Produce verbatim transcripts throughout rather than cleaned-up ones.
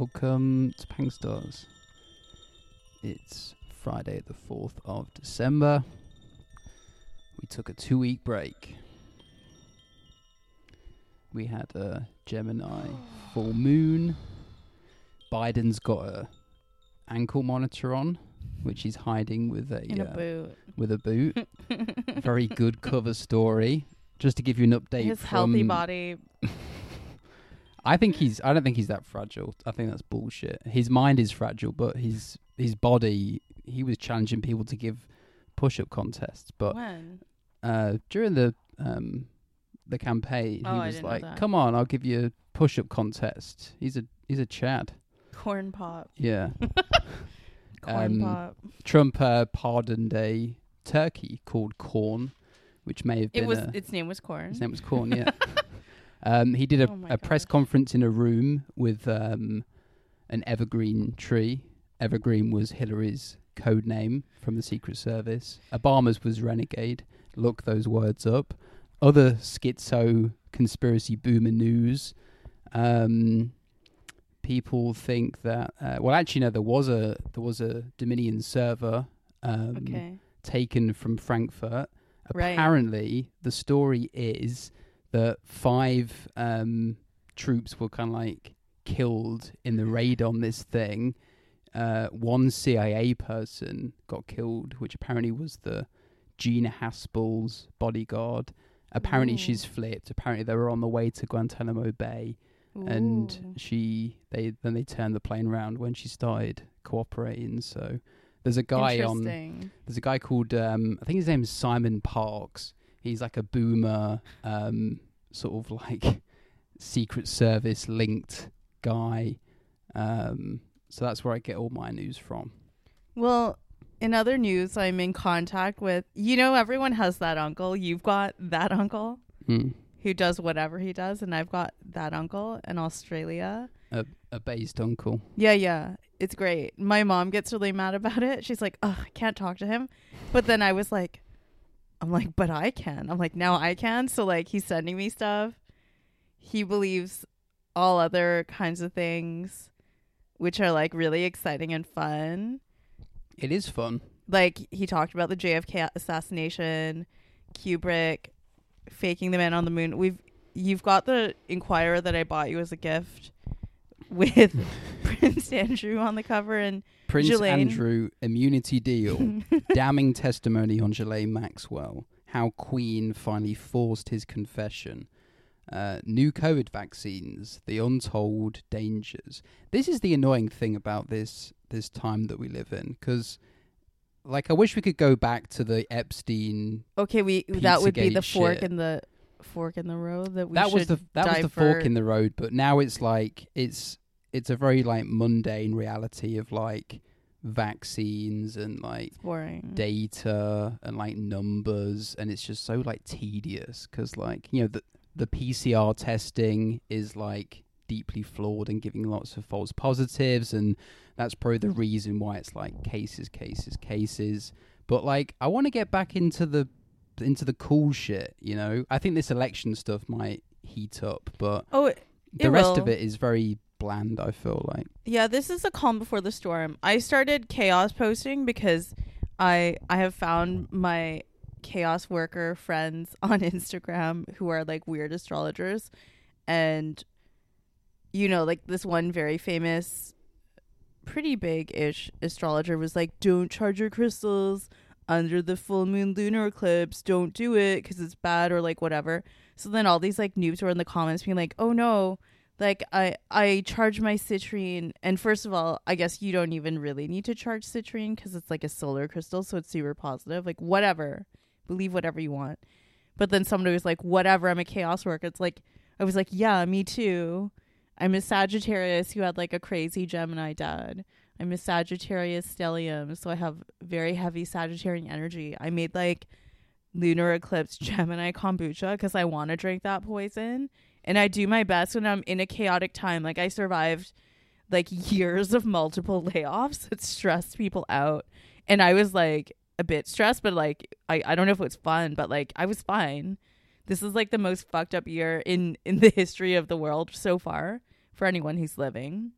Welcome to PangStars. It's Friday the fourth of December. We took a two week break. We had a Gemini full moon. Biden's got a ankle monitor on, which he's hiding with a, In a uh, boot. With a boot. Very good cover story. Just to give you an update. His healthy body. I think he's. I don't think he's that fragile. I think that's bullshit. His mind is fragile, but his his body. He was challenging people to give push up contests, but when uh, during the um, the campaign, oh, he was like, "Come on, I'll give you a push up contest." He's a he's a Chad. Cornpop. Yeah. Cornpop. Um, Trump uh, pardoned a turkey called Corn, which may have been. It was. A, its name was Corn. His name was Corn. Yeah. Um, he did a, oh a press conference in a room with um, an evergreen tree. Evergreen was Hillary's code name from the Secret Service. Obama's was Renegade. Look those words up. Other schizo conspiracy boomer news. Um, people think that uh, well, actually no. There was a there was a Dominion server um, okay. taken from Frankfurt. Apparently, right. The story is that five um, troops were kind of like killed in the raid on this thing. Uh, one C I A person got killed, which apparently was the Gina Haspel's bodyguard. Apparently Ooh. She's flipped. Apparently they were on the way to Guantanamo Bay, Ooh. and she they then they turned the plane around when she started cooperating. So there's a guy on there's a guy called um, I think his name is Simon Parks. He's like a boomer, um, sort of like Secret Service linked guy. Um, so that's where I get all my news from. Well, in other news, I'm in contact with, you know, everyone has that uncle. You've got that uncle mm. who does whatever he does. And I've got that uncle in Australia. A, a based uncle. Yeah, yeah. It's great. My mom gets really mad about it. She's like, oh, I can't talk to him. But then I was like, I'm like, but I can. I'm like, now I can. So, like, he's sending me stuff. He believes all other kinds of things, which are, like, really exciting and fun. It is fun. Like, he talked about the J F K assassination, Kubrick, faking the man on the moon. We've You've got the Enquirer that I bought you as a gift with Prince Andrew on the cover and Prince Jelaine. Andrew immunity deal. Damning testimony on Ghislaine Maxwell. How Queen finally forced his confession. Uh, new COVID vaccines. The untold dangers. This is the annoying thing about this this time that we live in. Because, like, I wish we could go back to the Epstein. Okay, we Pizzagate that would be the fork shit. in the fork in the road that we that should was the that divert. was the fork in the road. But now it's like it's. It's a very, like, mundane reality of, like, vaccines and, like, data and, like, numbers. And it's just so, like, tedious because, like, you know, the, the P C R testing is, like, deeply flawed and giving lots of false positives. And that's probably the reason why it's, like, cases, cases, cases. But, like, I want to get back into the into the cool shit, you know? I think this election stuff might heat up, but oh, it, it the rest will. of it is very... bland, I feel like. Yeah, this is a calm before the storm. I started chaos posting because I I have found my chaos worker friends on Instagram who are like weird astrologers, and you know, like this one very famous, pretty big-ish astrologer was like, "Don't charge your crystals under the full moon lunar eclipse. Don't do it because it's bad," or like whatever. So then all these like noobs were in the comments being like, "Oh no." Like, I, I charge my citrine, and first of all, I guess you don't even really need to charge citrine because it's like a solar crystal, so it's super positive. Like, whatever. Believe whatever you want. But then somebody was like, whatever, I'm a chaos worker. It's like, I was like, yeah, me too. I'm a Sagittarius who had like a crazy Gemini dad. I'm a Sagittarius stellium, so I have very heavy Sagittarian energy. I made like lunar eclipse Gemini kombucha because I want to drink that poison. And I do my best when I'm in a chaotic time. Like, I survived, like, years of multiple layoffs that stressed people out. And I was, like, a bit stressed, but, like, I, I don't know if it was fun, but, like, I was fine. This is, like, the most fucked up year in, in the history of the world so far for anyone who's living.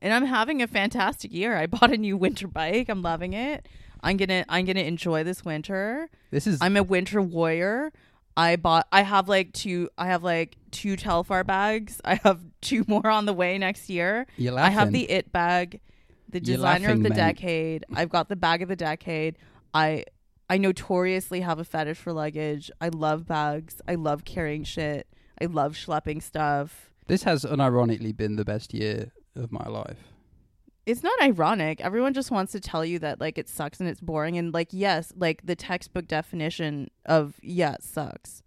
and I'm having a fantastic year. I bought a new winter bike. I'm loving it. I'm gonna I'm gonna enjoy this winter. This is I'm a winter warrior. I bought I have like two I have like two Telfar bags. I have two more on the way next year. You're laughing. I have the it bag, the designer laughing, of the man. decade. I've got the bag of the decade. I I notoriously have a fetish for luggage. I love bags. I love carrying shit. I love schlepping stuff. This has unironically been the best year of my life. It's not ironic. Everyone just wants to tell you that like it sucks and it's boring and like yes, like the textbook definition of yeah, it sucks.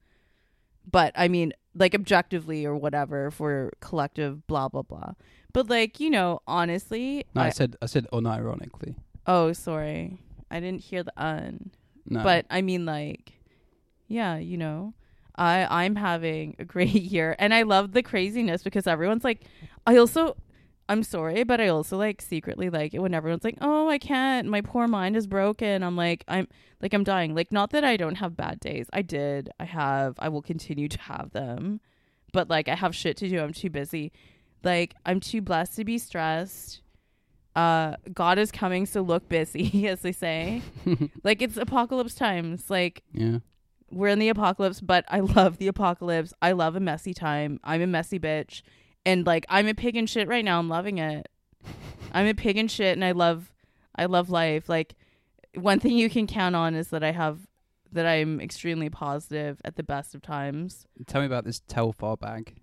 But I mean, like objectively or whatever for collective blah blah blah. But like, you know, honestly, no, I, I said I said unironically. Oh, sorry. I didn't hear the un. No. But I mean like yeah, you know. I I'm having a great year and I love the craziness because everyone's like I also I'm sorry, but I also like secretly like it when everyone's like, oh, I can't. My poor mind is broken. I'm like, I'm like, I'm dying. Like, not that I don't have bad days. I did. I have. I will continue to have them. But like, I have shit to do. I'm too busy. Like, I'm too blessed to be stressed. Uh, God is coming. So look busy, as they say. Like, it's apocalypse times. Like, yeah, we're in the apocalypse, but I love the apocalypse. I love a messy time. I'm a messy bitch. And like I'm a pig in shit right now. I'm loving it. I'm a pig in shit, and I love, I love life. Like one thing you can count on is that I have, that I'm extremely positive at the best of times. Tell me about this Telfar bag.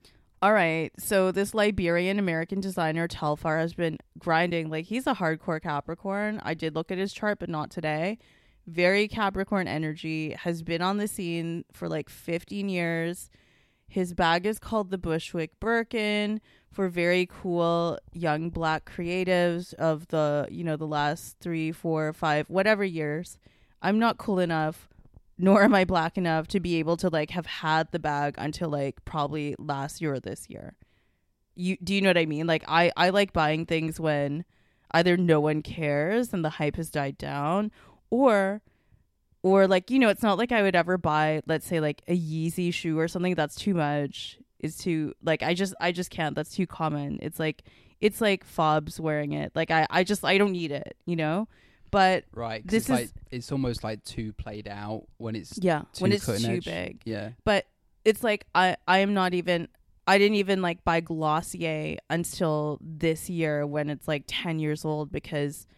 All right, so this Liberian American designer Telfar has been grinding. Like he's a hardcore Capricorn. I did look at his chart, but not today. Very Capricorn energy, has been on the scene for like fifteen years. His bag is called the Bushwick Birkin for very cool young black creatives of the, you know, the last three, four, five, whatever years. I'm not cool enough, nor am I black enough to be able to like have had the bag until like probably last year or this year. You do you know what I mean? Like I, I like buying things when either no one cares and the hype has died down or Or like, you know, it's not like I would ever buy, let's say, like a Yeezy shoe or something. That's too much. It's too like I just I just can't. That's too common. It's like it's like fobs wearing it. Like I, I just I don't need it, you know, but right. This it's is like, it's almost like too played out when it's yeah, too when it's too edge. big. Yeah. But it's like I, I am not even I didn't even like buy Glossier until this year when it's like ten years old, because,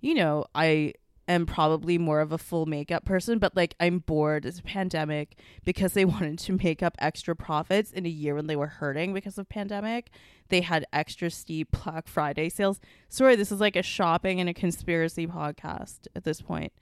you know, I. am probably more of a full makeup person, but like I'm bored. It's a pandemic because they wanted to make up extra profits in a year when they were hurting because of pandemic. They had extra steep Black Friday sales. Sorry, this is like a shopping and a conspiracy podcast at this point.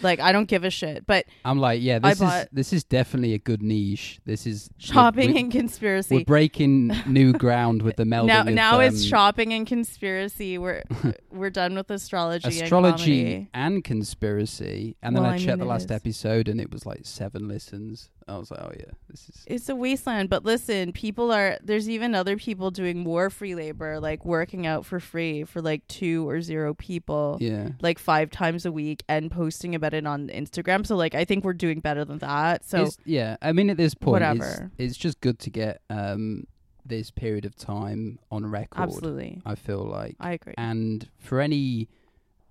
Like I don't give a shit. But I'm like, yeah, this is this is definitely a good niche. This is shopping we're, we're, and conspiracy. We're breaking new ground with the melding. Now, of, now um, it's shopping and conspiracy. We're we're done with astrology. Astrology and, and conspiracy. And then well, I, I mean, checked the last is. episode, and it was like seven listens. I was like, oh yeah, this is it's a wasteland. But listen, people are there's even other people doing more free labor, like working out for free for like two or zero people, yeah, like five times a week, and posting about it on Instagram. So like I think we're doing better than that. So it's, yeah, I mean at this point, whatever. It's, it's just good to get um this period of time on record. Absolutely, I feel like I agree. And for any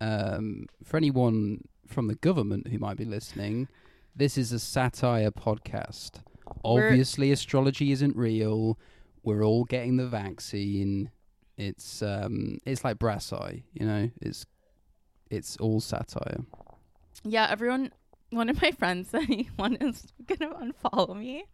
um for anyone from the government who might be listening. This is a satire podcast. We're Obviously, astrology isn't real. We're all getting the vaccine. It's um, it's like brass eye, you know. It's it's all satire. Yeah, everyone. One of my friends said he wanted to unfollow me,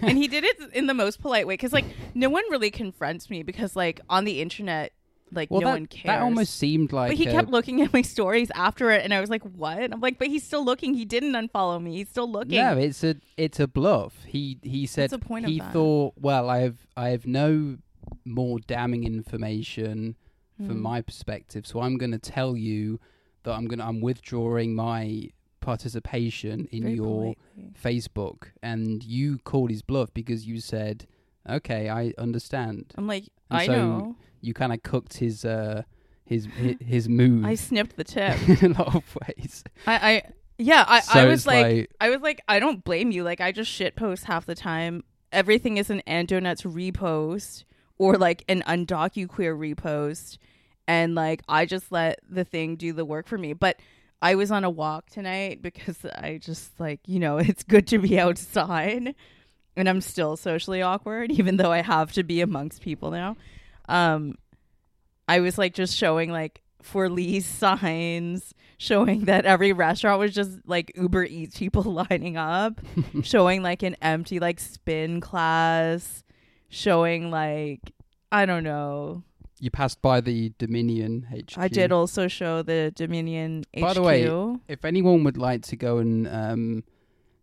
and he did it in the most polite way because, like, no one really confronts me because, like, on the internet. Like well, no that, one cares. That almost seemed like. But he a... kept looking at my stories after it, and I was like, "What?" I'm like, "But he's still looking. He didn't unfollow me. He's still looking." No, it's a it's a bluff. He he said What's the point he of that? thought. Well, I have I have no more damning information mm. from my perspective, so I'm going to tell you that I'm going I'm withdrawing my participation in Very your politely. Facebook, and you called his bluff because you said, "Okay, I understand." I'm like, and I so know. You kind of cooked his uh, his his, his move. I snipped the tip in a lot of ways. I, I yeah, I, so I was like, like, I was like, I don't blame you. Like, I just shit post half the time. Everything is an Andonut's repost or like an Undocuqueer repost, and like I just let the thing do the work for me. But I was on a walk tonight because I just like, you know, it's good to be outside, and I'm still socially awkward, even though I have to be amongst people now. Um, I was like just showing like for lease signs, showing that every restaurant was just like Uber Eats people lining up, showing like an empty like spin class, showing like, I don't know. You passed by the Dominion H Q. I did also show the Dominion H Q. By the way, if anyone would like to go and um,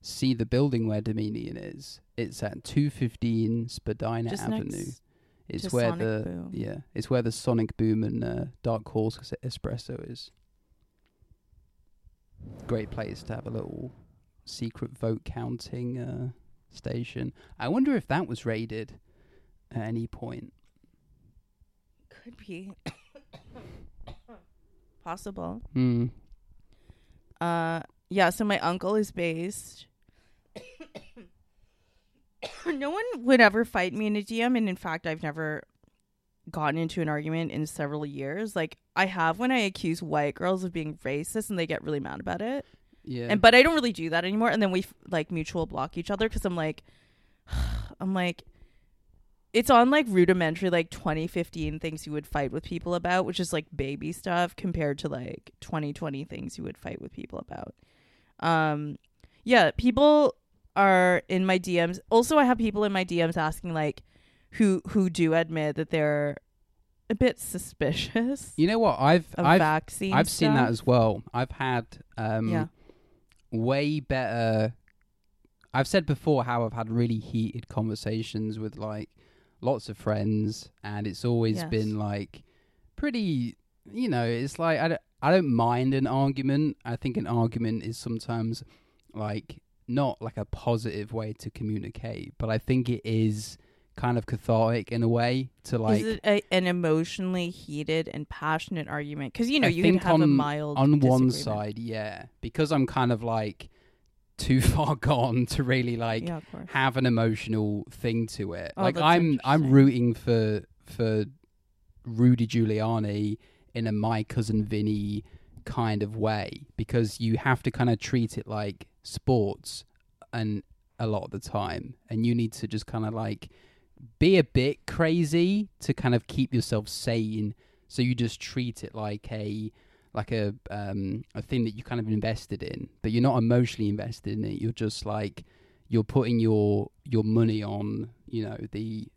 see the building where Dominion is, it's at two fifteen Spadina Just Avenue. It's where Sonic the Boom. yeah, it's where the Sonic Boom and uh, Dark Horse Espresso is. Great place to have a little secret vote counting uh, station. I wonder if that was raided at any point. Could be possible. Mm. Uh, yeah. So my uncle is based. No one would ever fight me in a D M, and in fact, I've never gotten into an argument in several years. Like I have when I accuse white girls of being racist, and they get really mad about it. Yeah. And but I don't really do that anymore. And then we f- like mutual block each other because I'm like, I'm like. It's on, like, rudimentary, like, twenty fifteen things you would fight with people about, which is, like, baby stuff compared to, like, twenty twenty things you would fight with people about. Um, yeah, people are in my D Ms. Also, I have people in my D Ms asking, like, who who do admit that they're a bit suspicious. You know what? I've I've, vaccine I've seen that as well. I've had um, yeah. way better... I've said before how I've had really heated conversations with, like, lots of friends, and it's always yes. been like pretty, you know, it's like I don't, I don't mind an argument. I think an argument is sometimes like not like a positive way to communicate, but I think it is kind of cathartic in a way to like... Is it a, an emotionally heated and passionate argument? Because, you know, I you can have on, a mild on one side, yeah, because I'm kind of like too far gone to really like yeah, have an emotional thing to it. Oh, like I'm I'm rooting for for Rudy Giuliani in a My Cousin Vinny kind of way, because you have to kind of treat it like sports and a lot of the time, and you need to just kind of like be a bit crazy to kind of keep yourself sane, so you just treat it like a like a um a thing that you kind of invested in, but you're not emotionally invested in it. You're just like, you're putting your your money on, you know, the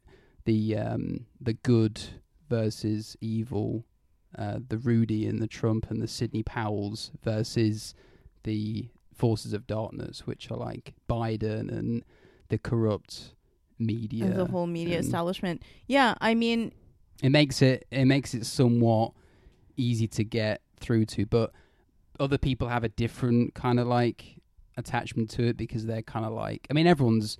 the um the good versus evil, uh the Rudy and the Trump and the Sidney Powells versus the forces of darkness, which are like Biden and the corrupt media and the whole media and establishment. Yeah, I mean, it makes it it makes it somewhat easy to get through to, but other people have a different kind of like attachment to it, because they're kind of like, I mean, everyone's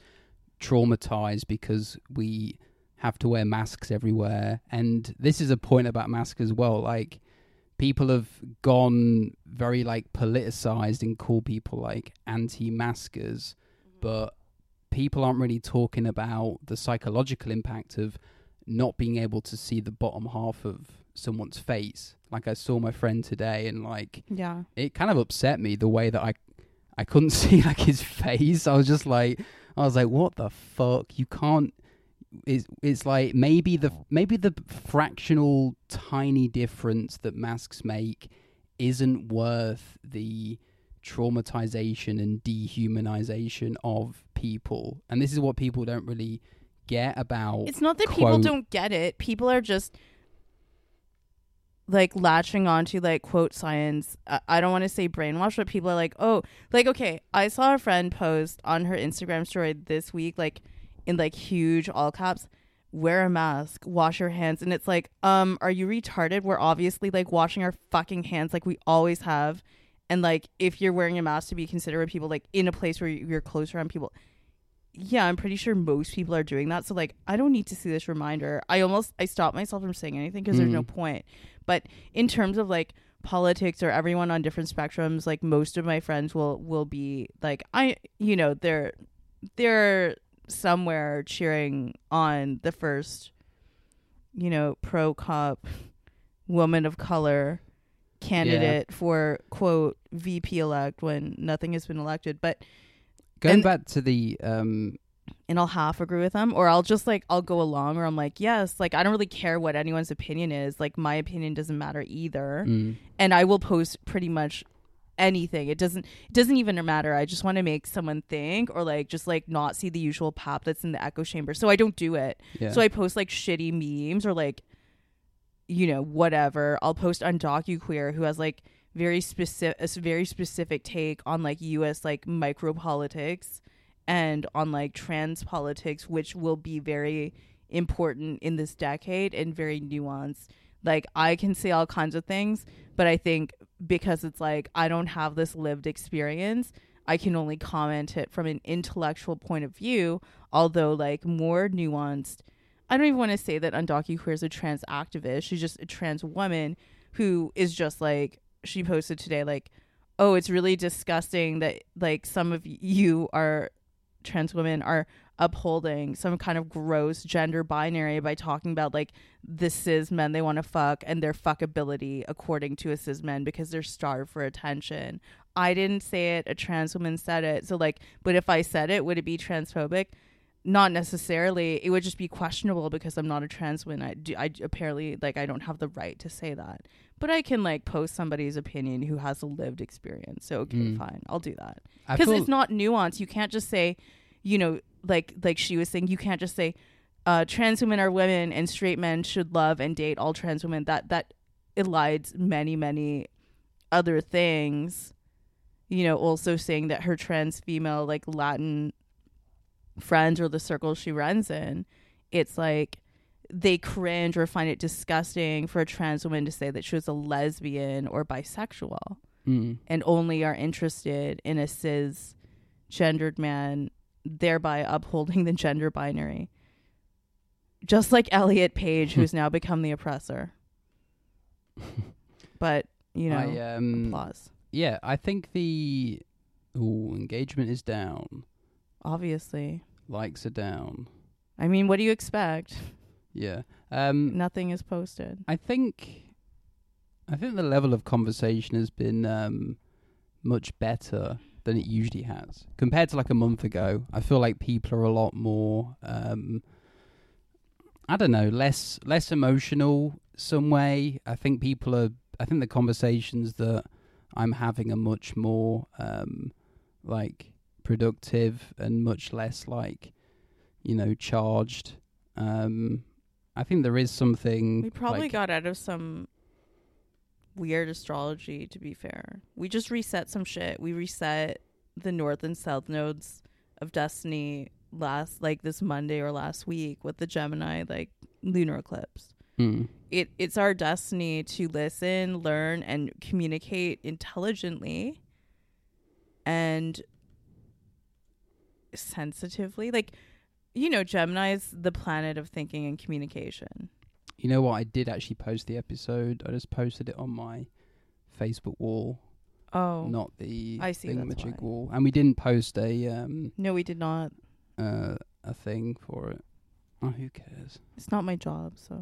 traumatized because we have to wear masks everywhere, and this is a point about masks as well. Like, people have gone very like politicized and call people like anti-maskers, mm-hmm. but people aren't really talking about the psychological impact of not being able to see the bottom half of someone's face. Like, I saw my friend today, and like, yeah, it kind of upset me the way that I I couldn't see like his face. I was just like, I was like, what the fuck? You can't. It's it's like maybe the maybe the fractional tiny difference that masks make isn't worth the traumatization and dehumanization of people. And this is what people don't really get about. It's not that quote, people don't get it. People are just like latching onto like quote science. I, I don't want to say brainwash, but people are like, oh, like, okay, I saw a friend post on her Instagram story this week, like in like huge all caps, wear a mask, wash your hands. And it's like, um, are you retarded? We're obviously like washing our fucking hands like we always have. And like, if you're wearing a mask to be considerate of people, like in a place where you're close around people, yeah, I'm pretty sure most people are doing that. So like, I don't need to see this reminder. I almost, I stopped myself from saying anything because mm. there's no point. But in terms of like politics or everyone on different spectrums, like most of my friends will, will be like, I, you know, they're, they're somewhere cheering on the first you know, pro-cop woman of color candidate yeah. for, quote, V P elect when nothing has been elected. But going and, back to the... Um, and I'll half agree with them, or I'll just like, I'll go along, or I'm like, yes, like, I don't really care what anyone's opinion is. Like, my opinion doesn't matter either. Mm. And I will post pretty much anything. It doesn't, it doesn't even matter. I just want to make someone think, or like, just like not see the usual pop that's in the echo chamber. So I don't do it. Yeah. So I post like shitty memes, or like, you know, whatever. I'll post Undocuqueer, who has like very specific, a very specific take on like U S like micro politics. And on like trans politics, which will be very important in this decade and very nuanced. Like, I can say all kinds of things, but I think because it's like, I don't have this lived experience, I can only comment it from an intellectual point of view. Although like more nuanced, I don't even want to say that Undocuqueer is a trans activist. She's just a trans woman who is just like, she posted today, like, oh, it's really disgusting that like some of you are trans women are upholding some kind of gross gender binary by talking about like the cis men they want to fuck and their fuckability according to a cis men because they're starved for attention. I didn't say it, a trans woman said it. So like, but if I said it, would it be transphobic? Not necessarily. It would just be questionable because I'm not a trans woman. I do, I apparently like I don't have the right to say that, but I can like post somebody's opinion who has a lived experience. So okay, mm. fine, I'll do that because it's not nuanced. You can't just say, you know, like like she was saying, you can't just say uh, trans women are women and straight men should love and date all trans women. That that elides many many other things. You know, also saying that her trans female like Latin friends or the circle she runs in, it's like they cringe or find it disgusting for a trans woman to say that she was a lesbian or bisexual mm. and only are interested in a cis gendered man, thereby upholding the gender binary. Just like Elliot Page, who's now become the oppressor. But, you know, I, um, applause. Yeah, I think the ooh, engagement is down. Obviously. Likes are down. I mean, what do you expect? Yeah. Um, Nothing is posted. I think I think the level of conversation has been um, much better than it usually has. Compared to like a month ago, I feel like people are a lot more, um, I don't know, less less emotional some way. I think people are, I think the conversations that I'm having are much more um, like... productive and much less like, you know, charged. um I think there is something we probably like got out of some weird astrology, to be fair. We just reset some shit. We reset the north and south nodes of destiny last like this Monday or last week with the Gemini like lunar eclipse. mm. it it's our destiny to listen, learn, and communicate intelligently and sensitively. Like, you know, Gemini is the planet of thinking and communication. You know what, I did actually post the episode. I just posted it on my Facebook wall. Oh, not the I see thingamajig wall. And we didn't post a um no we did not uh a thing for it. Oh, who cares? It's not my job, so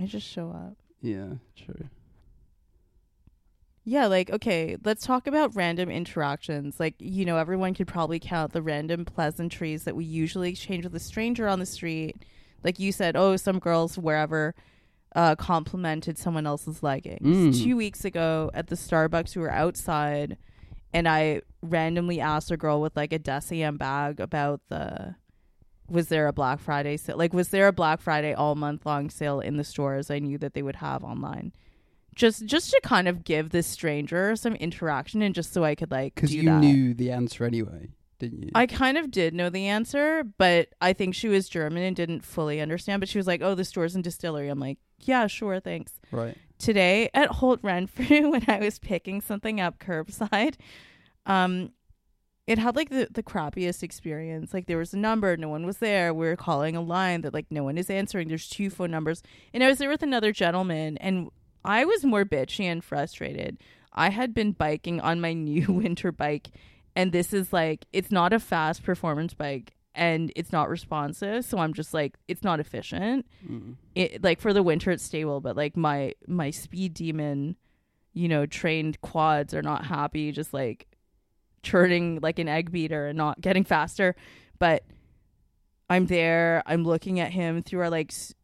I just show up. Yeah, true. Yeah, like, okay, let's talk about random interactions. Like, you know, everyone could probably count the random pleasantries that we usually exchange with a stranger on the street. Like you said, oh, some girls wherever uh, complimented someone else's leggings. Mm. Two weeks ago at the Starbucks, we were outside, and I randomly asked a girl with, like, a deciem bag about the... was there a Black Friday sale? Like, was there a Black Friday all-month-long sale in the stores I knew that they would have online? Just just to kind of give this stranger some interaction, and just so I could like do that. Because you knew the answer anyway, didn't you? I kind of did know the answer, but I think she was German and didn't fully understand. But she was like, oh, the store's in distillery. I'm like, yeah, sure, thanks. Right. Today at Holt Renfrew, when I was picking something up curbside, um, it had like the, the crappiest experience. Like, there was a number, no one was there. We were calling a line that like no one is answering. There's two phone numbers. And I was there with another gentleman, and I was more bitchy and frustrated. I had been biking on my new winter bike, and this is like, it's not a fast performance bike and it's not responsive, so I'm just like, it's not efficient. Mm. It, like, for the winter it's stable, but like my my speed demon, you know, trained quads are not happy just like churning like an egg beater and not getting faster. But I'm there, I'm looking at him through our like s-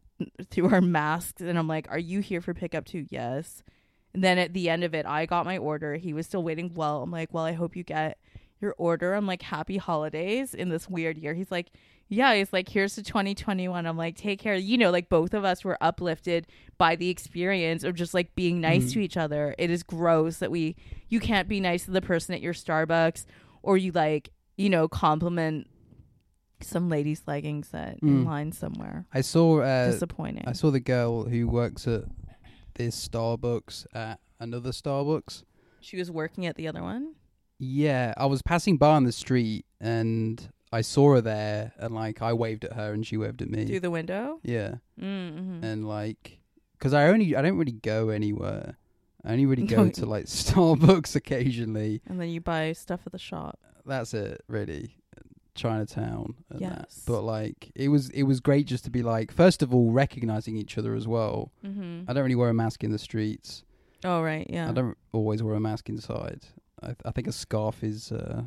through our masks, and I'm like, are you here for pickup too? Yes. And then at the end of it, I got my order. He was still waiting. Well, I'm like, well, I hope you get your order. I'm like, happy holidays in this weird year. He's like, yeah. He's like, here's to twenty twenty-one. I'm like, take care. You know, like, both of us were uplifted by the experience of just like being nice mm-hmm. to each other. It is gross that we, you can't be nice to the person at your Starbucks, or you like, you know, compliment some lady's leggings that mm. in line somewhere. I saw uh, disappointing. I saw the girl who works at this Starbucks at another Starbucks. She was working at the other one. Yeah, I was passing by on the street and I saw her there, and like I waved at her and she waved at me through the window. Yeah, mm-hmm. And like, because I only I don't really go anywhere. I only really go to like Starbucks occasionally. And then you buy stuff at the shop. That's it, really. Chinatown and yes. that. But like it was it was great just to be like, first of all, recognizing each other as well. Mm-hmm. I don't really wear a mask in the streets. Oh right, yeah. I don't always wear a mask inside. I, th- I think a scarf is uh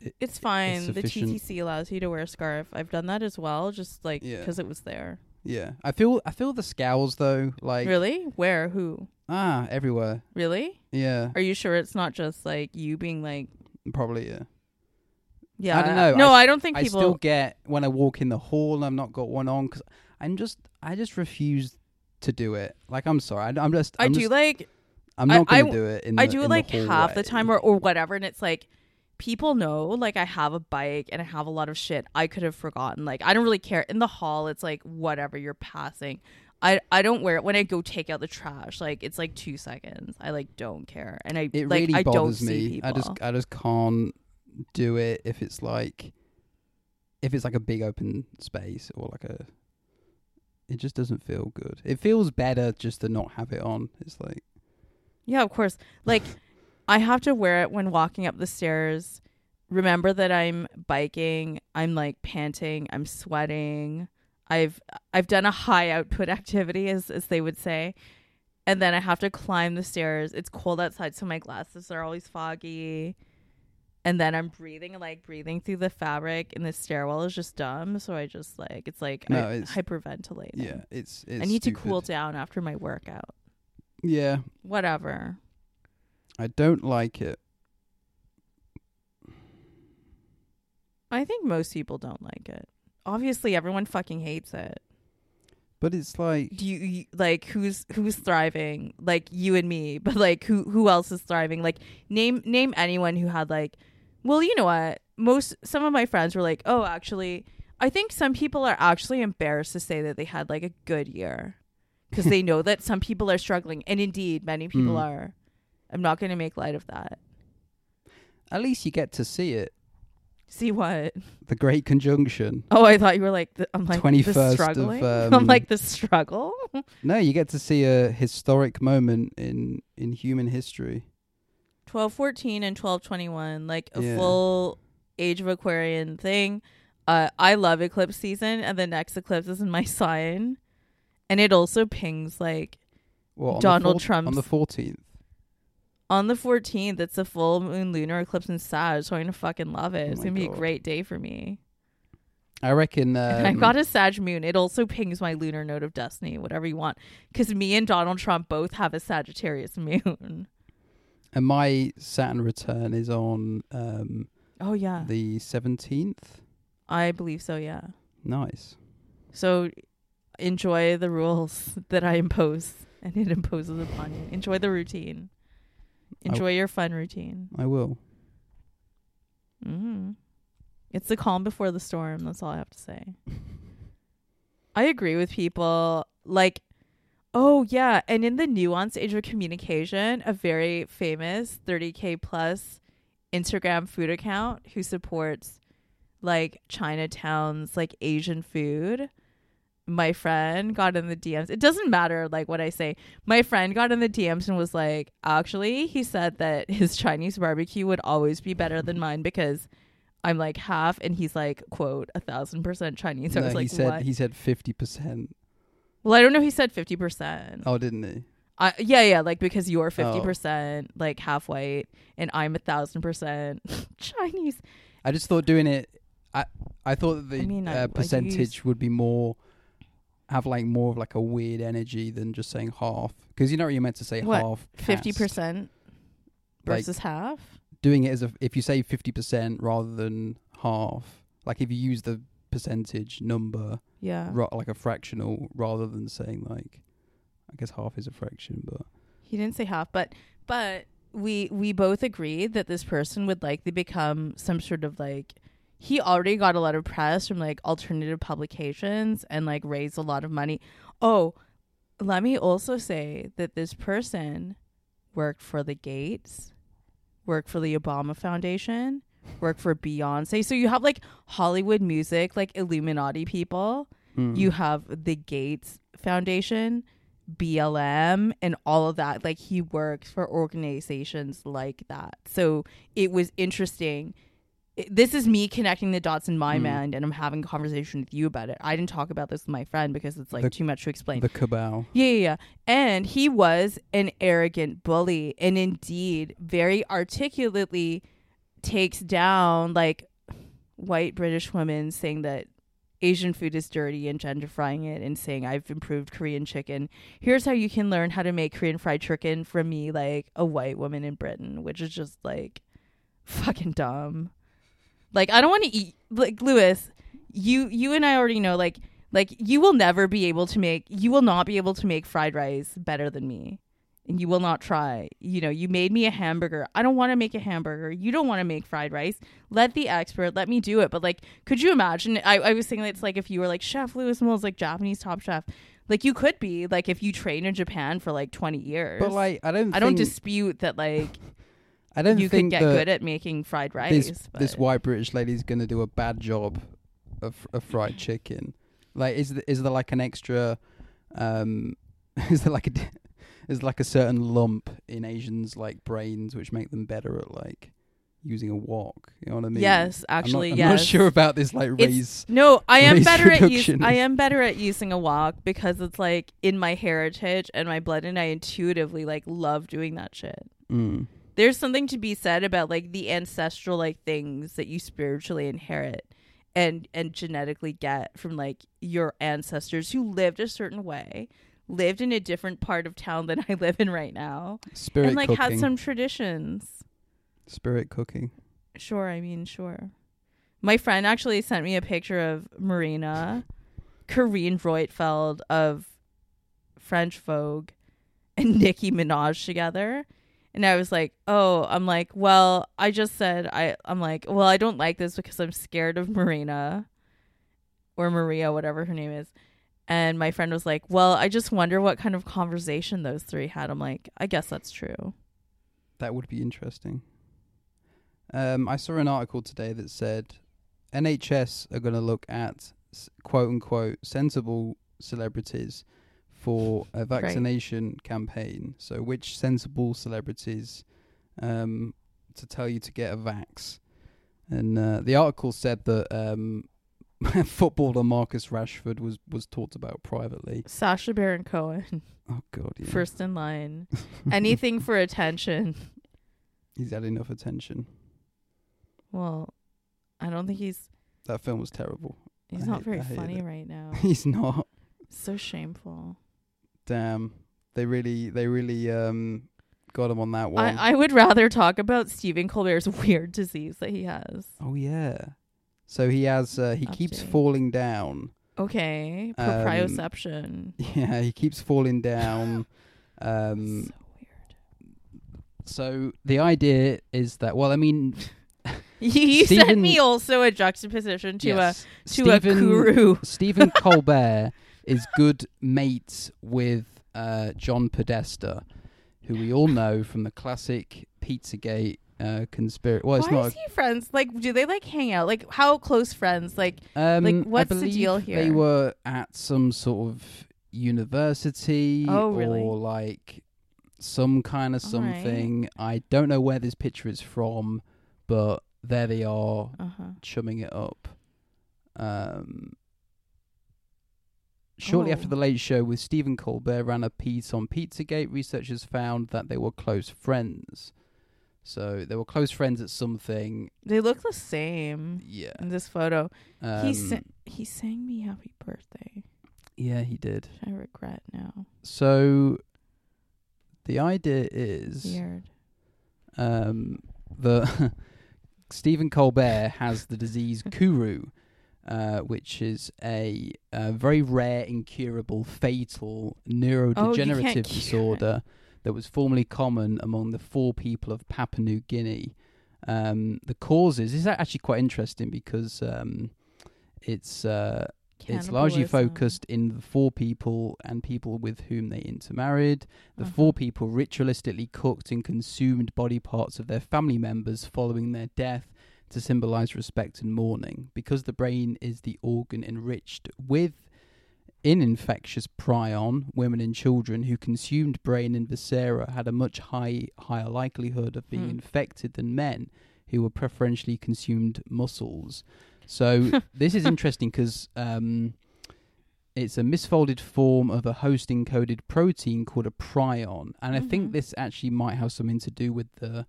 it, it's fine. It's the T T C allows you to wear a scarf. I've done that as well, just like because yeah. it was there. Yeah. I feel I feel the scowls though, like really? Where? Who? Ah, everywhere. Really? Yeah. Are you sure it's not just like you being like probably yeah. Yeah, I don't know. No, I, I don't think people... I still get when I walk in the hall and I've not got one on, because I'm just, I just refuse to do it. Like, I'm sorry. I, I'm just... I'm I do, just, like... I'm not going to do it in the I do it, like, the half the time or, or whatever, and it's, like, people know, like, I have a bike and I have a lot of shit I could have forgotten. Like, I don't really care. In the hall, it's, like, whatever, you're passing. I, I don't wear it when I go take out the trash. Like, it's, like, two seconds. I, like, don't care. And I, it like, really I bothers don't me. See people. I just, I just can't... do it if it's like if it's like a big open space or like a it just doesn't feel good. It feels better just to not have it on. It's like yeah, of course. Like I have to wear it when walking up the stairs. Remember that I'm biking, I'm like panting, I'm sweating. I've I've done a high output activity as as they would say. And then I have to climb the stairs. It's cold outside, so my glasses are always foggy. And then I'm breathing, like, breathing through the fabric, and the stairwell is just dumb. So I just, like, it's, like, no, I hyperventilate. Yeah, it's, it's I need stupid. to cool down after my workout. Yeah. Whatever. I don't like it. I think most people don't like it. Obviously, everyone fucking hates it. But it's like, do you, you like who's who's thriving? Like you and me, but like who who else is thriving? Like name name anyone who had like, well, you know what? Most some of my friends were like, oh, actually, I think some people are actually embarrassed to say that they had like a good year because they know that some people are struggling, and indeed, many people mm. are. I'm not going to make light of that. At least you get to see it. See what? The Great Conjunction. Oh, I thought you were like, the, I'm like, the struggling? Of, um, I'm like, the struggle? No, you get to see a historic moment in, in human history. twelve fourteen and twelve twenty-one, like a yeah. full Age of Aquarian thing. Uh, I love eclipse season, and the next eclipse is in my sign. And it also pings like well, Donald four- Trump's... On the fourteenth. On the fourteenth, it's a full moon lunar eclipse in Sag, so I'm going to fucking love it. Oh it's going to be a great day for me. I reckon... Um, I've got a Sag moon. It also pings my lunar node of destiny, whatever you want, because me and Donald Trump both have a Sagittarius moon. And my Saturn return is on um, oh yeah, the seventeenth? I believe so, yeah. Nice. So enjoy the rules that I impose, and it imposes upon you. Enjoy the routine. Enjoy w- your fun routine. I will. Mm-hmm. It's the calm before the storm. That's all I have to say. I agree with people. Like, oh, yeah. And in the nuanced age of communication, a very famous thirty K plus Instagram food account who supports, like, Chinatown's, like, Asian food. My friend got in the D Ms. It doesn't matter like what I say. My friend got in the D Ms and was like, actually, he said that his Chinese barbecue would always be better than mine because I'm like half, and he's like, quote, a thousand percent Chinese. So no, I was like, he said, what? He said fifty percent. Well, I don't know. He said fifty percent. Oh, didn't he? I, yeah, yeah. Like, because you're fifty percent, oh. like half white, and I'm a thousand percent Chinese. I just thought doing it. I I thought that the I mean, uh, I, percentage I use... would be more, have like more of like a weird energy than just saying half. Because you know what you're meant to say, what? Half. fifty percent versus like, half? Doing it as a, if you say fifty percent rather than half, like if you use the percentage number, yeah, ra- like a fractional rather than saying like, I guess half is a fraction, but. He didn't say half, but, but we, we both agreed that this person would likely become some sort of like, he already got a lot of press from like alternative publications and like raised a lot of money. Oh, let me also say that this person worked for the Gates, worked for the Obama Foundation, worked for Beyonce. So you have like Hollywood music, like Illuminati people. Mm. You have the Gates Foundation, B L M, and all of that. Like he works for organizations like that. So it was interesting. It, this is me connecting the dots in my mm. mind, and I'm having a conversation with you about it. I didn't talk about this with my friend because it's like the, too much to explain. The cabal. Yeah, yeah, yeah. And he was an arrogant bully, and indeed very articulately takes down like white British women saying that Asian food is dirty and gender frying it and saying, I've improved Korean chicken. Here's how you can learn how to make Korean fried chicken from me, like a white woman in Britain, which is just like fucking dumb. Like, I don't want to eat, like, Lewis, you you and I already know, like, like you will never be able to make, you will not be able to make fried rice better than me. And you will not try. You know, you made me a hamburger. I don't want to make a hamburger. You don't want to make fried rice. Let the expert, let me do it. But, like, could you imagine? I, I was thinking it's like if you were, like, Chef Lewis Mills, like, Japanese Top Chef. Like, you could be, like, if you trained in Japan for, like, twenty years. But, like, I don't I don't think... dispute that, like... I don't you think could get good at making fried rice. This, this white British lady's going to do a bad job of, of fried chicken. Like, is there, is there like an extra? Um, is there like a is there like a certain lump in Asians like brains which make them better at like using a wok? You know what I mean? Yes, actually, I'm not, I'm yes. Not sure about this like it's, race. No, I am better at using. I am better at using a wok because it's like in my heritage and my blood, and I intuitively like love doing that shit. Mm. There's something to be said about like the ancestral like things that you spiritually inherit and and genetically get from like your ancestors who lived a certain way, lived in a different part of town than I live in right now. Spirit and like cooking. Had some traditions. Spirit cooking. Sure, I mean sure. My friend actually sent me a picture of Marina, Corrine Roitfeld of French Vogue, and Nicki Minaj together. And I was like, oh, I'm like, well, I just said, I, I'm like, well, I don't like this because I'm scared of Marina or Maria, whatever her name is. And my friend was like, well, I just wonder what kind of conversation those three had. I'm like, I guess that's true. That would be interesting. Um, I saw an article today that said N H S are going to look at quote unquote sensible celebrities for a vaccination right. campaign. So which sensible celebrities um, to tell you to get a vax. And uh, the article said that um, footballer Marcus Rashford was, was talked about privately. Sacha Baron Cohen. Oh, God, yeah. First in line. Anything for attention. He's had enough attention. Well, I don't think he's... That film was terrible. He's I not hate, very funny it. Right now. He's not. So shameful. Damn, they really, they really um, got him on that one. I, I would rather talk about Stephen Colbert's weird disease that he has. Oh yeah, so he has. Uh, he Update. keeps falling down. Okay, proprioception. Um, yeah, he keeps falling down. um, so weird. So the idea is that. Well, I mean, you Stephen, sent me also a juxtaposition to yes, a to Stephen, a guru, Stephen Colbert. Is good mates with uh, John Podesta, who we all know from the classic Pizzagate uh, conspiracy. Well, it's Why not is he friends? Like, do they like hang out? Like, how close friends? Like, um, like what's the deal here? They were at some sort of university oh, really? or like some kind of all something. Right. I don't know where this picture is from, but there they are, uh-huh. chumming it up. Um, shortly oh. after The Late Show with Stephen Colbert ran a piece on Pizzagate, researchers found that they were close friends. So they were close friends at something. They look the same. Yeah. In this photo. Um, he, sa- he sang me happy birthday. Yeah, he did. I regret now. So the idea is... Weird. Um, the Stephen Colbert has the disease Kuru, uh, which is a, a very rare, incurable, fatal neurodegenerative oh, disorder. That was formerly common among the four people of Papua New Guinea. Um, the causes is actually quite interesting because um, it's uh, it's largely focused in the four people and people with whom they intermarried. The uh-huh. four people ritualistically cooked and consumed body parts of their family members following their death to symbolize respect and mourning. Because the brain is the organ enriched with in infectious prion, women and children who consumed brain and viscera had a much high, higher likelihood of being mm. infected than men who were preferentially consumed muscles. So this is interesting because um, it's a misfolded form of a host-encoded protein called a prion. And mm-hmm. I think this actually might have something to do with the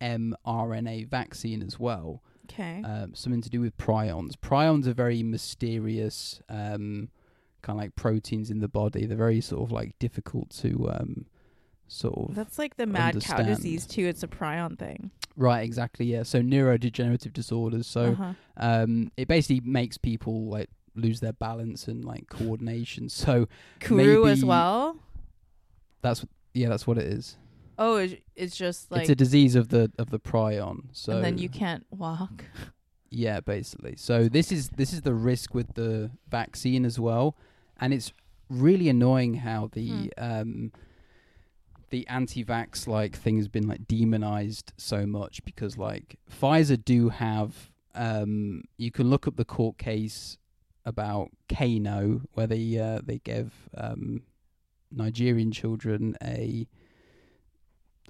mRNA vaccine as well. Okay. Uh, something to do with prions. Prions are very mysterious... Um, kind of like proteins in the body. They're very sort of like difficult to um sort of that's like the mad understand. Cow disease too. It's a prion thing, right? Exactly, yeah. So neurodegenerative disorders, so uh-huh. um it basically makes people like lose their balance and like coordination. So Kuru as well, that's yeah that's what it is. Oh, it's just like it's a disease of the of the prion, so and then you can't walk. Yeah, basically. So this is this is the risk with the vaccine as well. And it's really annoying how the hmm. um, the anti-vax like thing has been like demonized so much, because like Pfizer do have um, you can look up the court case about Kano where they uh, they gave um, Nigerian children a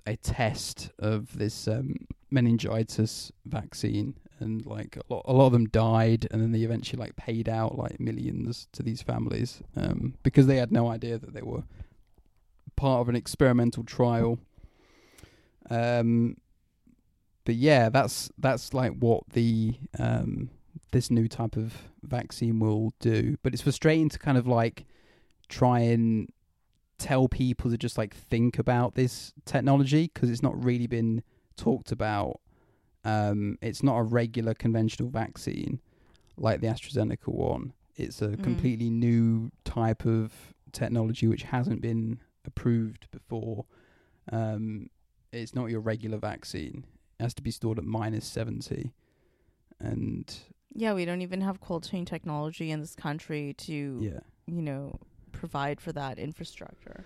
a test of this um, meningitis vaccine. And like a lot, a lot of them died, and then they eventually like paid out like millions to these families um, because they had no idea that they were part of an experimental trial. Um, but yeah, that's that's like what the um, this new type of vaccine will do. But it's frustrating to kind of like try and tell people to just like think about this technology because it's not really been talked about. Um, it's not a regular conventional vaccine like the AstraZeneca one. It's a mm. completely new type of technology which hasn't been approved before. Um, it's not your regular vaccine. It has to be stored at minus seventy. And yeah, we don't even have cold chain technology in this country to, yeah. you know, provide for that infrastructure.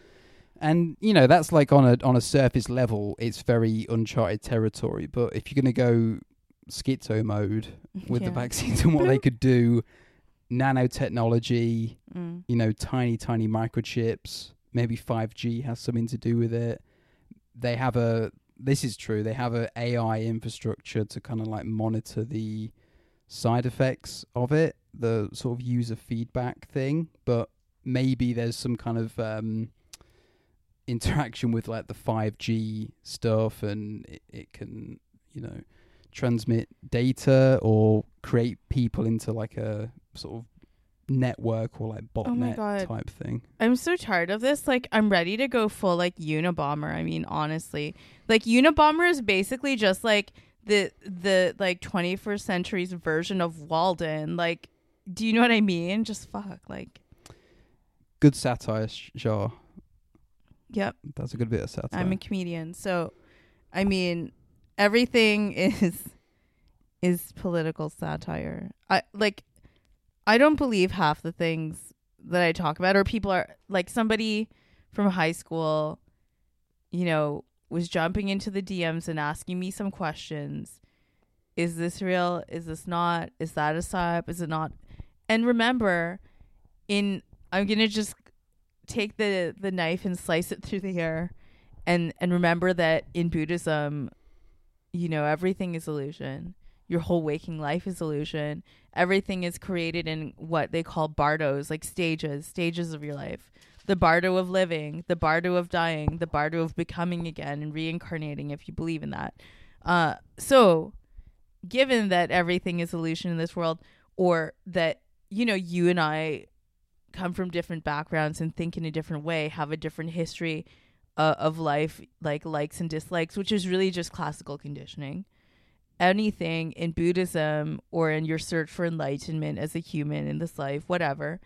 And, you know, that's like on a on a surface level, it's very uncharted territory. But if you're going to go schizo mode with yeah. the vaccines and what they could do, nanotechnology, mm. you know, tiny, tiny microchips, maybe five G has something to do with it. They have a, this is true, they have a A I infrastructure to kind of like monitor the side effects of it, the sort of user feedback thing. But maybe there's some kind of... um interaction with like the five G stuff, and it, it can, you know, transmit data or create people into like a sort of network or like botnet oh type thing. I'm so tired of this. Like, I'm ready to go full like Unabomber. I mean, honestly, like Unabomber is basically just like the the like twenty-first century's version of Walden. Like, do you know what I mean? Just fuck. Like, good satire, sure. Yep. That's a good bit of satire. I'm a comedian. So, I mean, everything is is political satire. I like I don't believe half the things that I talk about, or people are like somebody from high school, you know, was jumping into the D Ms and asking me some questions. Is this real? Is this not? Is that a sub? Is it not? And remember, in I'm going to just take the the knife and slice it through the air, and and remember that in Buddhism, you know, everything is illusion. your whole waking life is illusion. Everything is created in what they call bardos, like stages, stages of your life. The bardo of living, the bardo of dying, the bardo of becoming again and reincarnating, if you believe in that. Uh, so given that everything is illusion in this world, or that, you know, you and I come from different backgrounds and think in a different way, have a different history uh, of life, like likes and dislikes, which is really just classical conditioning. Anything in Buddhism or in your search for enlightenment as a human in this life, whatever,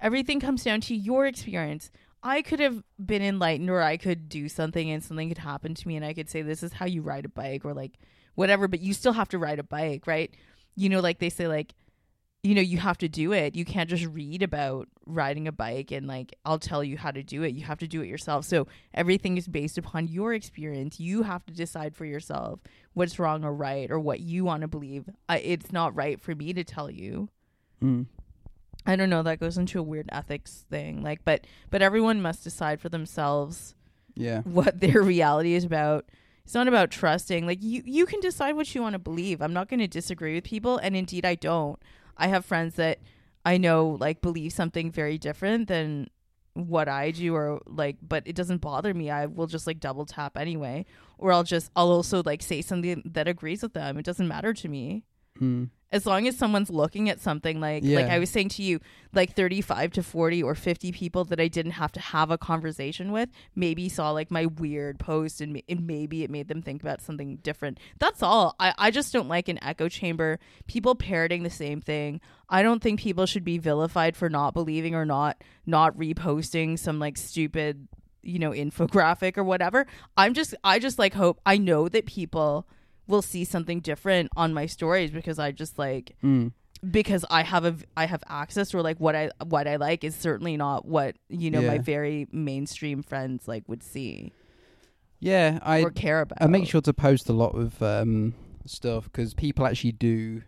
everything comes down to your experience. I could have been enlightened, or I could do something and something could happen to me and I could say, this is how you ride a bike, or like whatever, but you still have to ride a bike, right? You know, like they say, like, you know, you have to do it. You can't just read about riding a bike and like, I'll tell you how to do it. You have to do it yourself. So everything is based upon your experience. You have to decide for yourself what's wrong or right, or what you want to believe. Uh, it's not right for me to tell you. Mm. I don't know. That goes into a weird ethics thing. Like, but, but everyone must decide for themselves yeah. what their reality is about. It's not about trusting. Like you, you can decide what you want to believe. I'm not going to disagree with people. And indeed I don't. I have friends that I know like believe something very different than what I do, or like, but it doesn't bother me. I will just like double tap anyway, or I'll just I'll also like say something that agrees with them. It doesn't matter to me mm. as long as someone's looking at something like yeah. like I was saying to you, like thirty-five to forty or fifty people that I didn't have to have a conversation with maybe saw like my weird post and, ma- and maybe it made them think about something different. That's all. I, I just don't like an echo chamber, people parroting the same thing. I don't think people should be vilified for not believing or not not reposting some like stupid, you know, infographic or whatever. I'm just I just like hope I know that people will see something different on my stories because I just like mm. because I have a I have access, or like what I what I like is certainly not what, you know, yeah. my very mainstream friends like would see. Yeah, I or care about. I make sure to post a lot of um, stuff because people actually do.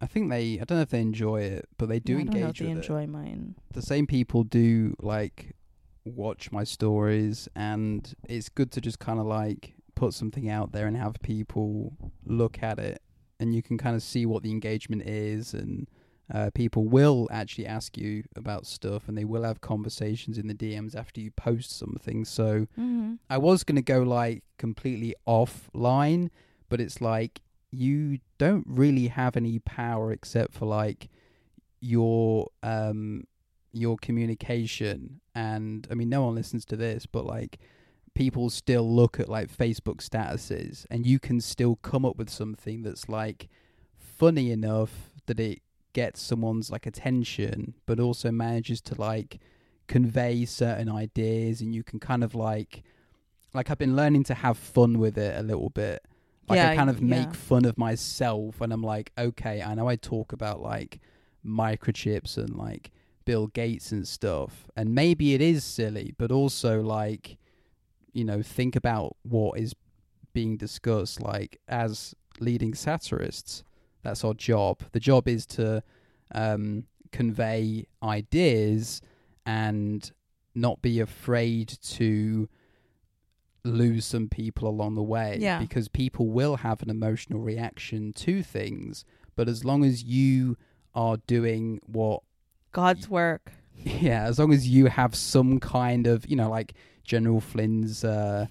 I think they. I don't know if they enjoy it, but they do no, engage I don't know if with they enjoy it. Mine. The same people do like watch my stories, and it's good to just kind of like put something out there and have people look at it, and you can kind of see what the engagement is, and uh, people will actually ask you about stuff, and they will have conversations in the D Ms after you post something. So mm-hmm. I was going to go like completely offline, but it's like you don't really have any power except for like your um your communication. And I mean, no one listens to this, but like people still look at like Facebook statuses, and you can still come up with something that's like funny enough that it gets someone's like attention, but also manages to like convey certain ideas, and you can kind of like like I've been learning to have fun with it a little bit. Like yeah, I kind of yeah. make fun of myself, and I'm like, okay, I know I talk about like microchips and like Bill Gates and stuff, and maybe it is silly, but also like, you know, think about what is being discussed. Like, as leading satirists, that's our job. The job is to um, convey ideas and not be afraid to lose some people along the way. Yeah. Because people will have an emotional reaction to things. But as long as you are doing what... God's work. Yeah, as long as you have some kind of, you know, like... General Flynn's uh,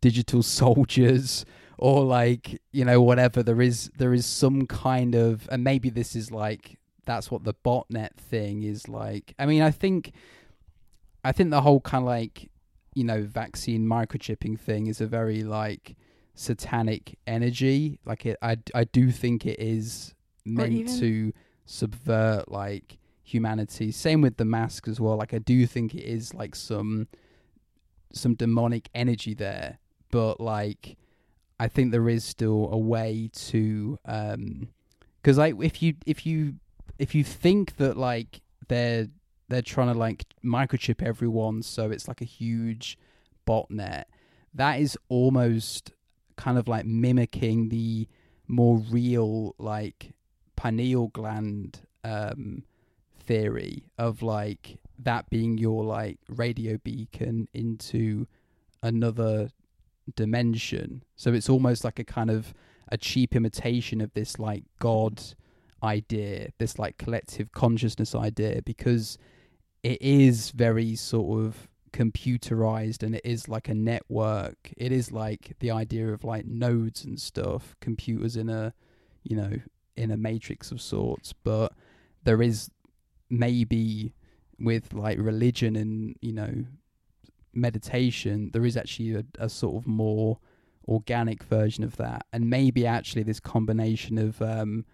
digital soldiers, or like, you know, whatever. There is there is some kind of, and maybe this is like that's what the botnet thing is like. I mean, I think I think the whole kind of like, you know, vaccine microchipping thing is a very like satanic energy. Like it, I I do think it is meant even- to subvert like humanity. Same with the mask as well. Like I do think it is like some some demonic energy there, but like I think there is still a way to um because like if you if you if you think that like they're they're trying to like microchip everyone, so it's like a huge botnet, that is almost kind of like mimicking the more real like pineal gland um theory of like that being your like radio beacon into another dimension. So it's almost like a kind of a cheap imitation of this like God idea, this like collective consciousness idea, because it is very sort of computerized, and it is like a network. It is like the idea of like nodes and stuff, computers in a, you know, in a matrix of sorts. But there is maybe with like religion and, you know, meditation, there is actually a, a sort of more organic version of that. And maybe actually this combination of um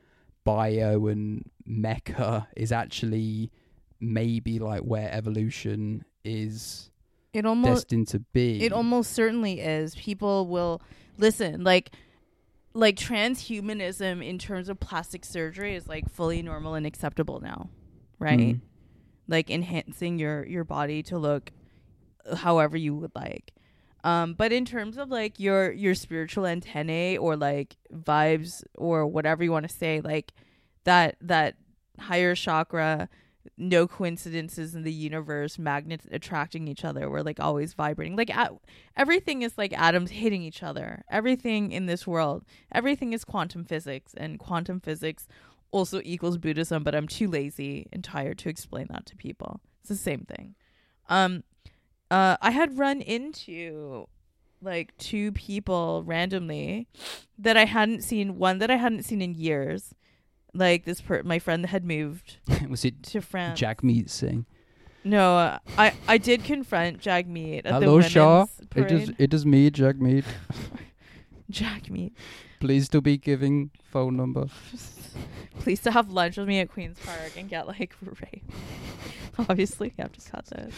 bio and mecha is actually maybe like where evolution is it almost destined to be. It almost certainly is. People will listen, like like transhumanism in terms of plastic surgery is like fully normal and acceptable now, right? Mm. Like enhancing your your body to look however you would like. Um, but in terms of like your your spiritual antennae or like vibes or whatever you want to say, like that that higher chakra, no coincidences in the universe, magnets attracting each other, we're like always vibrating, like at, everything is like atoms hitting each other, everything in this world, everything is quantum physics, and quantum physics also equals Buddhism, but I'm too lazy and tired to explain that to people. It's the same thing. um uh I had run into like two people randomly that I hadn't seen, one that I hadn't seen in years. Like this, per- my friend had moved. Was it to France? Jagmeet Singh. No, uh, I I did confront Jagmeet at Hello, the women's Shah. Parade. It is it is me, Jagmeet. Jagmeet. Please to be giving phone number. Please to have lunch with me at Queen's Park and get like raped. Obviously, I've just got this.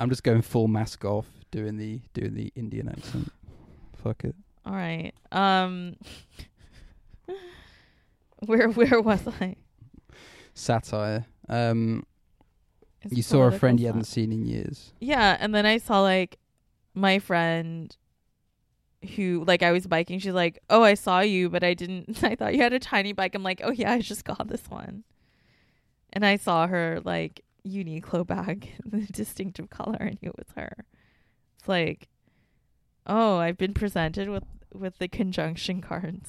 I'm just going full mask off, doing the doing the Indian accent. Fuck it. All right. Um. Where where was I? Satire. Um, you saw a friend you hadn't seen in years. Yeah, and then I saw like my friend who like I was biking. She's like, "Oh, I saw you, but I didn't. I thought you had a tiny bike." I'm like, "Oh yeah, I just got this one." And I saw her like Uniqlo bag, the distinctive color, and it was her. It's like, oh, I've been presented with with the conjunction cards.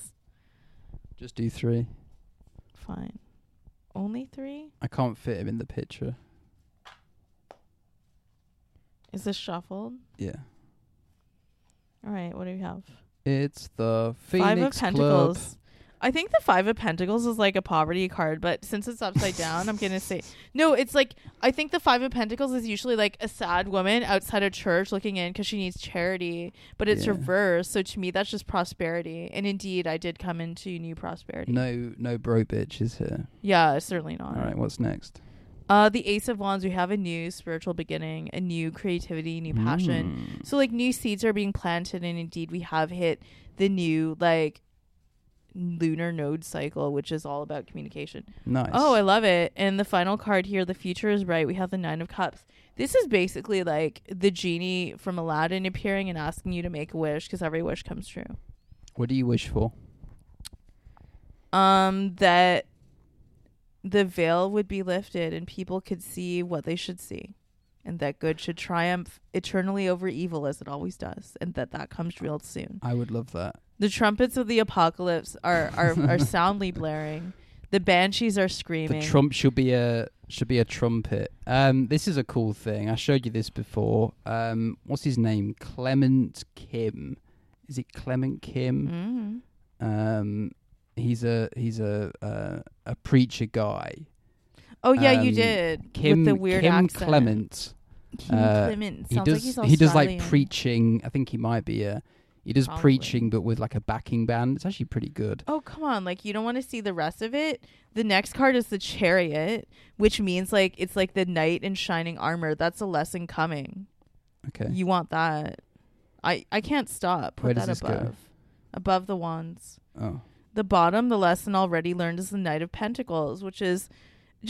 Just do three. Fine. Only three? I can't fit him in the picture. Is this shuffled? Yeah. All right, what do we have? It's the Phoenix Five of Pentacles. Club. I think the Five of Pentacles is like a poverty card, but since it's upside down, I'm going to say... No, it's like... I think the Five of Pentacles is usually like a sad woman outside of church looking in because she needs charity, but it's yeah. reversed. So to me, that's just prosperity. And indeed, I did come into new prosperity. No no bro bitch is here. Yeah, certainly not. All right, what's next? Uh, the Ace of Wands, we have a new spiritual beginning, a new creativity, new passion. Mm. So like new seeds are being planted, and indeed, we have hit the new like... lunar node cycle, which is all about communication. Nice. Oh, I love it. And the final card here, the future is bright. We have the Nine of Cups. This is basically like the genie from Aladdin appearing and asking you to make a wish, because every wish comes true. What do you wish for? Um, that the veil would be lifted and people could see what they should see, and that good should triumph eternally over evil, as it always does, and that that comes real soon. I would love that. The trumpets of the apocalypse are are, are soundly blaring. The banshees are screaming. The Trump should be a should be a trumpet. Um, this is a cool thing. I showed you this before. Um, what's his name? Clement Kim. Is it Clement Kim? Mm-hmm. Um, he's a he's a uh, a preacher guy. Oh yeah, um, you did. Kim, with the weird Kim accent. Clement. Kim uh, Clement. Sounds he does, like he's Australian. He does like preaching. I think he might be a. He does Probably. preaching, but with like a backing band. It's actually pretty good. Oh, come on. Like, you don't want to see the rest of it. The next card is the Chariot, which means like it's like the knight in shining armor. That's a lesson coming. Okay. You want that. I, I can't stop. Put Where that does this above. Go? Above the wands. Oh. The bottom, the lesson already learned, is the Knight of Pentacles, which is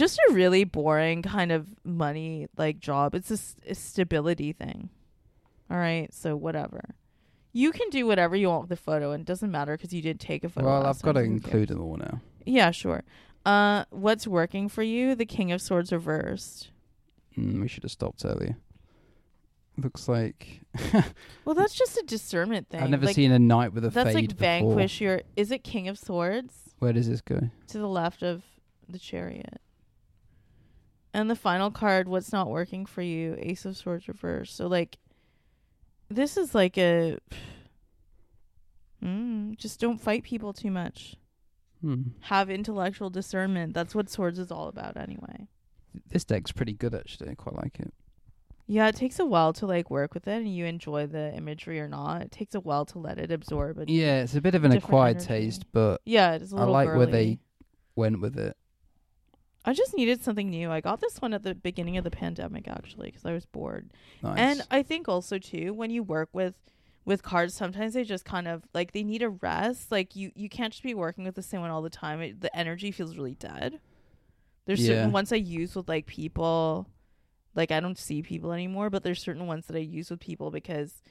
just a really boring kind of money like job. It's a, st- a stability thing. All right. So whatever. You can do whatever you want with the photo, and it doesn't matter because you did take a photo. Well, I've got to include them all now. Yeah, sure. Uh, what's working for you? The King of Swords reversed. Mm, we should have stopped earlier. looks like. Well, that's just a discernment thing. I've never like, seen a knight with a that's fade like vanquish before. Your. Is it King of Swords? Where does this go? To the left of the Chariot. And the final card, what's not working for you? Ace of Swords reversed. So like, this is like a. Mm, just don't fight people too much. Hmm. Have intellectual discernment. That's what Swords is all about, anyway. This deck's pretty good, actually. I quite like it. Yeah, it takes a while to like work with it, and you enjoy the imagery or not. It takes a while to let it absorb. A yeah, it's a bit of an acquired energy. Taste, but yeah, it's a little I like burly. Where they went with it. I just needed something new. I got this one at the beginning of the pandemic, actually, because I was bored. Nice. And I think also too, when you work with with cards, sometimes they just kind of like they need a rest. Like you, you can't just be working with the same one all the time. It, the energy feels really dead. There's yeah. certain ones I use with like people. Like, I don't see people anymore, but there's certain ones that I use with people because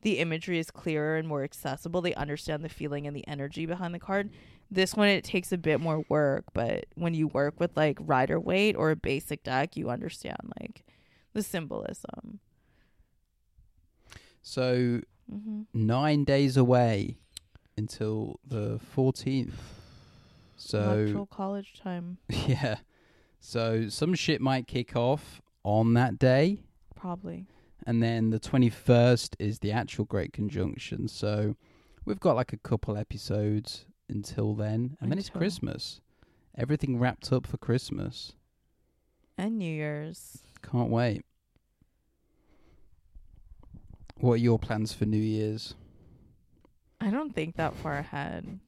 the imagery is clearer and more accessible. They understand the feeling and the energy behind the card. This one, it takes a bit more work, but when you work with, like, Rider Waite or a basic deck, you understand, like, the symbolism. So, mm-hmm. nine days away until the fourteenth. So electoral college time. Yeah. So, some shit might kick off on that day, probably, and then the twenty-first is the actual Great Conjunction, so we've got like a couple episodes until then, and until. Then it's Christmas, everything wrapped up for Christmas and New Year's. Can't wait. What are your plans for New Year's? I don't think that far ahead.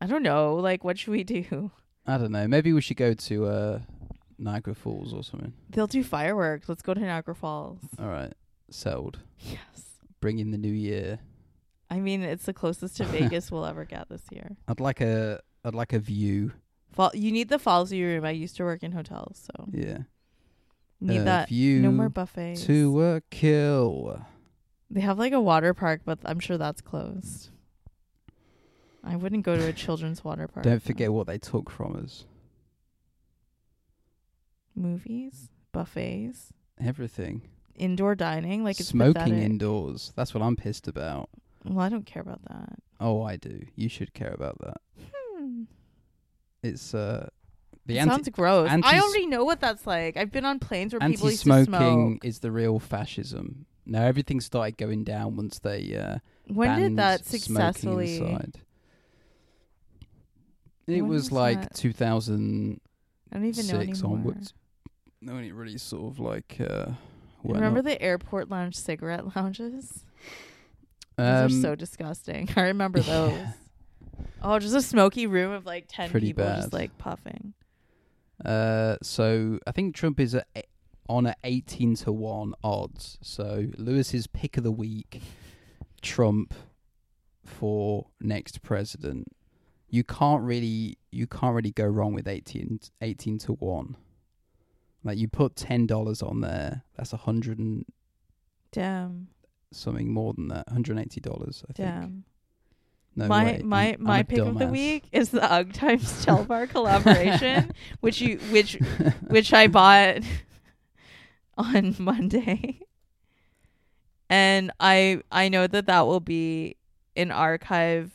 I don't know, like, what should we do? I don't know, maybe we should go to uh Niagara Falls or something. They'll do fireworks. Let's go to Niagara Falls. All right. Sold. Yes. Bring in the new year. I mean, it's the closest to Vegas we'll ever get this year. I'd like a I'd like a view. Fall, you need the falls in your room. I used to work in hotels, so. Yeah. Need uh, that. View no more buffets. To a kill. They have like a water park, but I'm sure that's closed. I wouldn't go to a children's water park. Don't forget no. what they took from us. Movies, buffets, everything, indoor dining, like it's smoking pathetic. Indoors. That's what I'm pissed about. Well, I don't care about that. Oh, I do. You should care about that. Hmm. It's uh, the it anti- sounds gross. Anti- I already know what that's like. I've been on planes where people used to smoke. Smoking is the real fascism. Now everything started going down once they uh, when banned did that successfully? Inside. It when was, was like two thousand six onwards. No, it really sort of like. Uh, Remember not? The airport lounge cigarette lounges? Um, Those are so disgusting. I remember those. Yeah. Oh, just a smoky room of like ten pretty people bad. Just like puffing. Uh, so I think Trump is a, on an eighteen to one odds. So Lewis's pick of the week: Trump for next president. You can't really, you can't really go wrong with eighteen, eighteen to one. Like, you put ten dollars on there, that's one hundred and... Damn. Something more than that, one hundred eighty dollars, I Damn. Think. Damn. No my, way. My, my pick dumbass. Of the week is the UGG times Telfar collaboration, which you which which I bought on Monday. And I I know that that will be an archive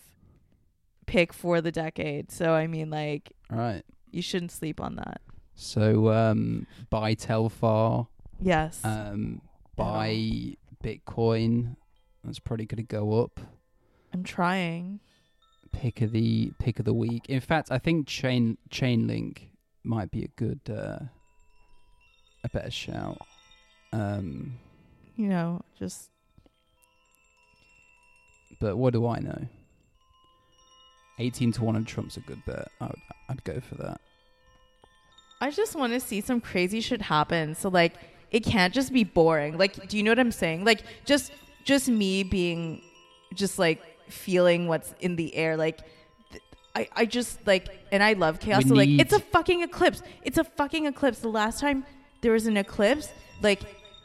pick for the decade. So, I mean, like... Right. You shouldn't sleep on that. So, um, buy Telfar. Yes. Um, buy yeah. Bitcoin. That's probably going to go up. I'm trying. Pick of the pick of the week. In fact, I think Chain Chainlink might be a good, uh, a better shout. Um, you know, just. But what do I know? Eighteen to one on Trump's a good bet. I would, I'd go for that. I just want to see some crazy shit happen. So, like, it can't just be boring. Like, do you know what I'm saying? Like, just just me being, just, like, feeling what's in the air. Like, th- I, I just, like, and I love chaos. We so, like, it's a fucking eclipse. It's a fucking eclipse. The last time there was an eclipse, like,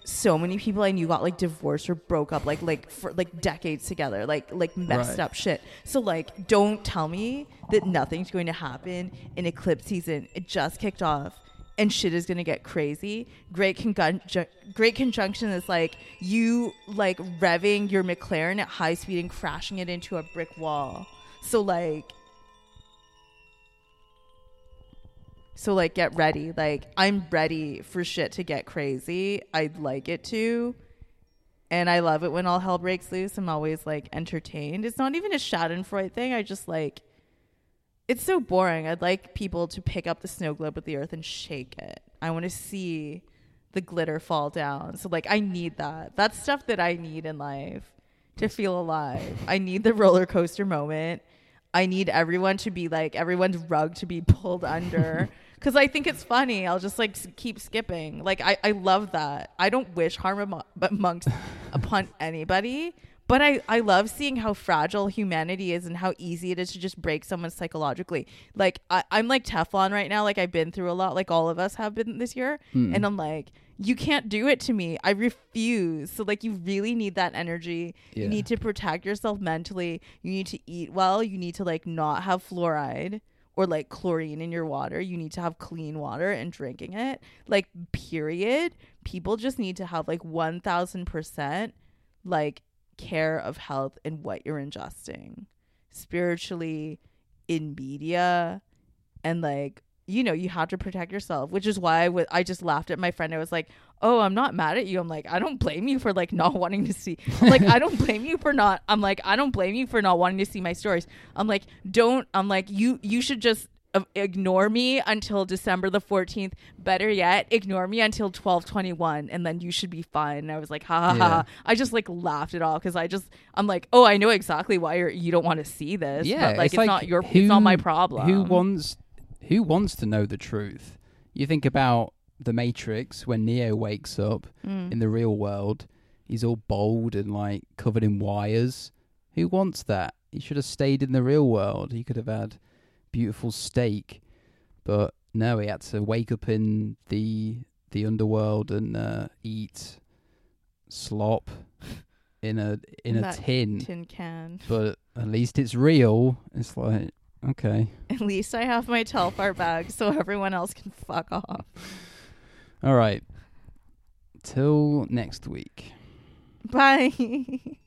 so many people I knew got, like, divorced or broke up, like, like for, like, decades together. Like, like messed right. up shit. So, like, don't tell me that nothing's going to happen in eclipse season. It just kicked off. and shit is gonna get crazy. Great conjunction. Great conjunction is like you like revving your McLaren at high speed and crashing it into a brick wall. So like, so like, get ready. Like I'm ready for shit to get crazy. I'd like it to, and I love it when all hell breaks loose. I'm always like entertained. It's not even a Schadenfreude thing. I just like. It's so boring. I'd like people to pick up the snow globe with the earth and shake it. I want to see the glitter fall down. So, like, I need that. That's stuff that I need in life to feel alive. I need the roller coaster moment. I need everyone to be, like, everyone's rug to be pulled under. Because I think it's funny. I'll just, like, keep skipping. Like, I, I love that. I don't wish harm amongst upon anybody. But I, I love seeing how fragile humanity is and how easy it is to just break someone psychologically. Like, I, I'm like Teflon right now. Like, I've been through a lot. Like, all of us have been this year. Mm. And I'm like, you can't do it to me. I refuse. So, like, you really need that energy. Yeah. You need to protect yourself mentally. You need to eat well. You need to, like, not have fluoride or, like, chlorine in your water. You need to have clean water and drinking it. Like, period. People just need to have, like, one thousand percent, like, care of health and what you're ingesting spiritually, in media, and like, you know, you have to protect yourself, which is why I, w- I just laughed at my friend. I was like, oh, I'm not mad at you. I'm like, I don't blame you for like not wanting to see I'm like I don't blame you for not I'm like I don't blame you for not wanting to see my stories. I'm like don't I'm like you you should just ignore me until December the fourteenth. Better yet, ignore me until twelve twenty-one, and then you should be fine. And I was like, ha ha, yeah. ha. I just like laughed it off because I just I'm like, oh, I know exactly why you're, you don't want to see this. Yeah, but, like it's, it's like, not your who, it's not my problem. Who wants who wants to know the truth? You think about The Matrix when Neo wakes up mm. in the real world, he's all bald and like covered in wires. Who wants that? He should have stayed in the real world. He could have had beautiful steak, but no, he had to wake up in the the underworld and uh, eat slop in a in that a tin tin can. But at least it's real. It's like, okay, at least I have my Telfar bag, so everyone else can fuck off. All right, till next week. Bye.